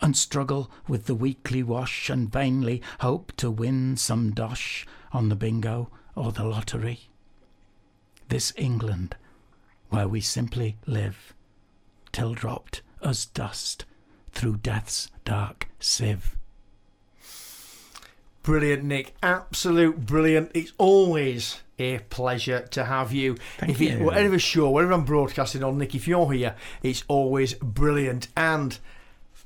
and struggle with the weekly wash, and vainly hope to win some dosh on the bingo or the lottery. This England, where we simply live, till dropped as dust through death's dark sieve. Brilliant, Nick. Absolute brilliant. It's always a pleasure to have you. Thank you. Whatever show, whatever I'm broadcasting on, Nick, if you're here, it's always brilliant. And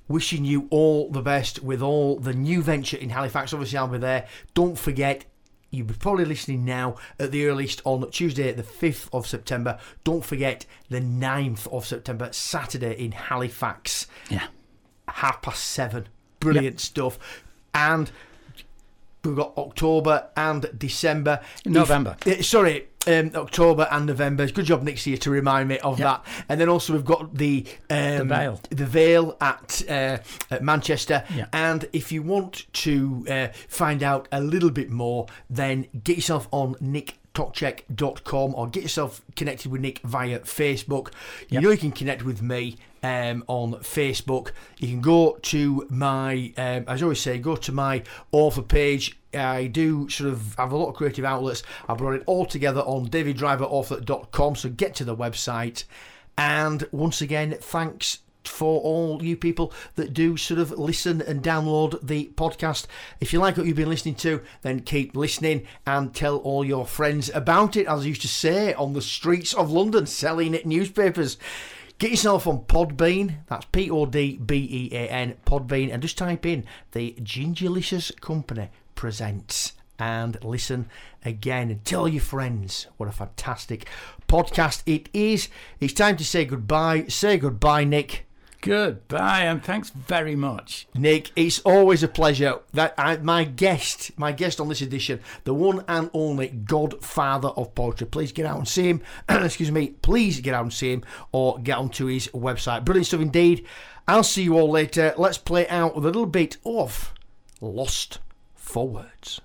wishing you all the best with all the new venture in Halifax. Obviously, I'll be there. Don't forget, you'll be probably listening now at the earliest on Tuesday, the 5th of September. Don't forget, the 9th of September, Saturday in Halifax. Yeah. 7:30. Brilliant stuff. And we've got October and December. November. October and November. Good job, Nick, here to remind me of that. And then also we've got the Vale at Manchester. Yeah. And if you want to find out a little bit more, then get yourself on nicktoczek.com or get yourself connected with Nick via Facebook. You know you can connect with me on Facebook. You can go to my, as I always say, go to my author page. I do sort of have a lot of creative outlets. I brought it all together on daviddriverauthor.com, so get to the website. And once again, thanks for all you people that do sort of listen and download the podcast. If you like what you've been listening to, then keep listening and tell all your friends about it. As I used to say, on the streets of London, selling newspapers. Get yourself on Podbean, that's Podbean, Podbean, and just type in The Gingerlicious Company Presents and listen again and tell your friends. What a fantastic podcast it is. It's time to say goodbye. Say goodbye, Nick. Goodbye, and thanks very much, Nick. It's always a pleasure. My guest on this edition, the one and only Godfather of Poetry. Please get out and see him. Excuse me. Please get out and see him, or get onto his website. Brilliant stuff indeed. I'll see you all later. Let's play out with a little bit of Lost for Words.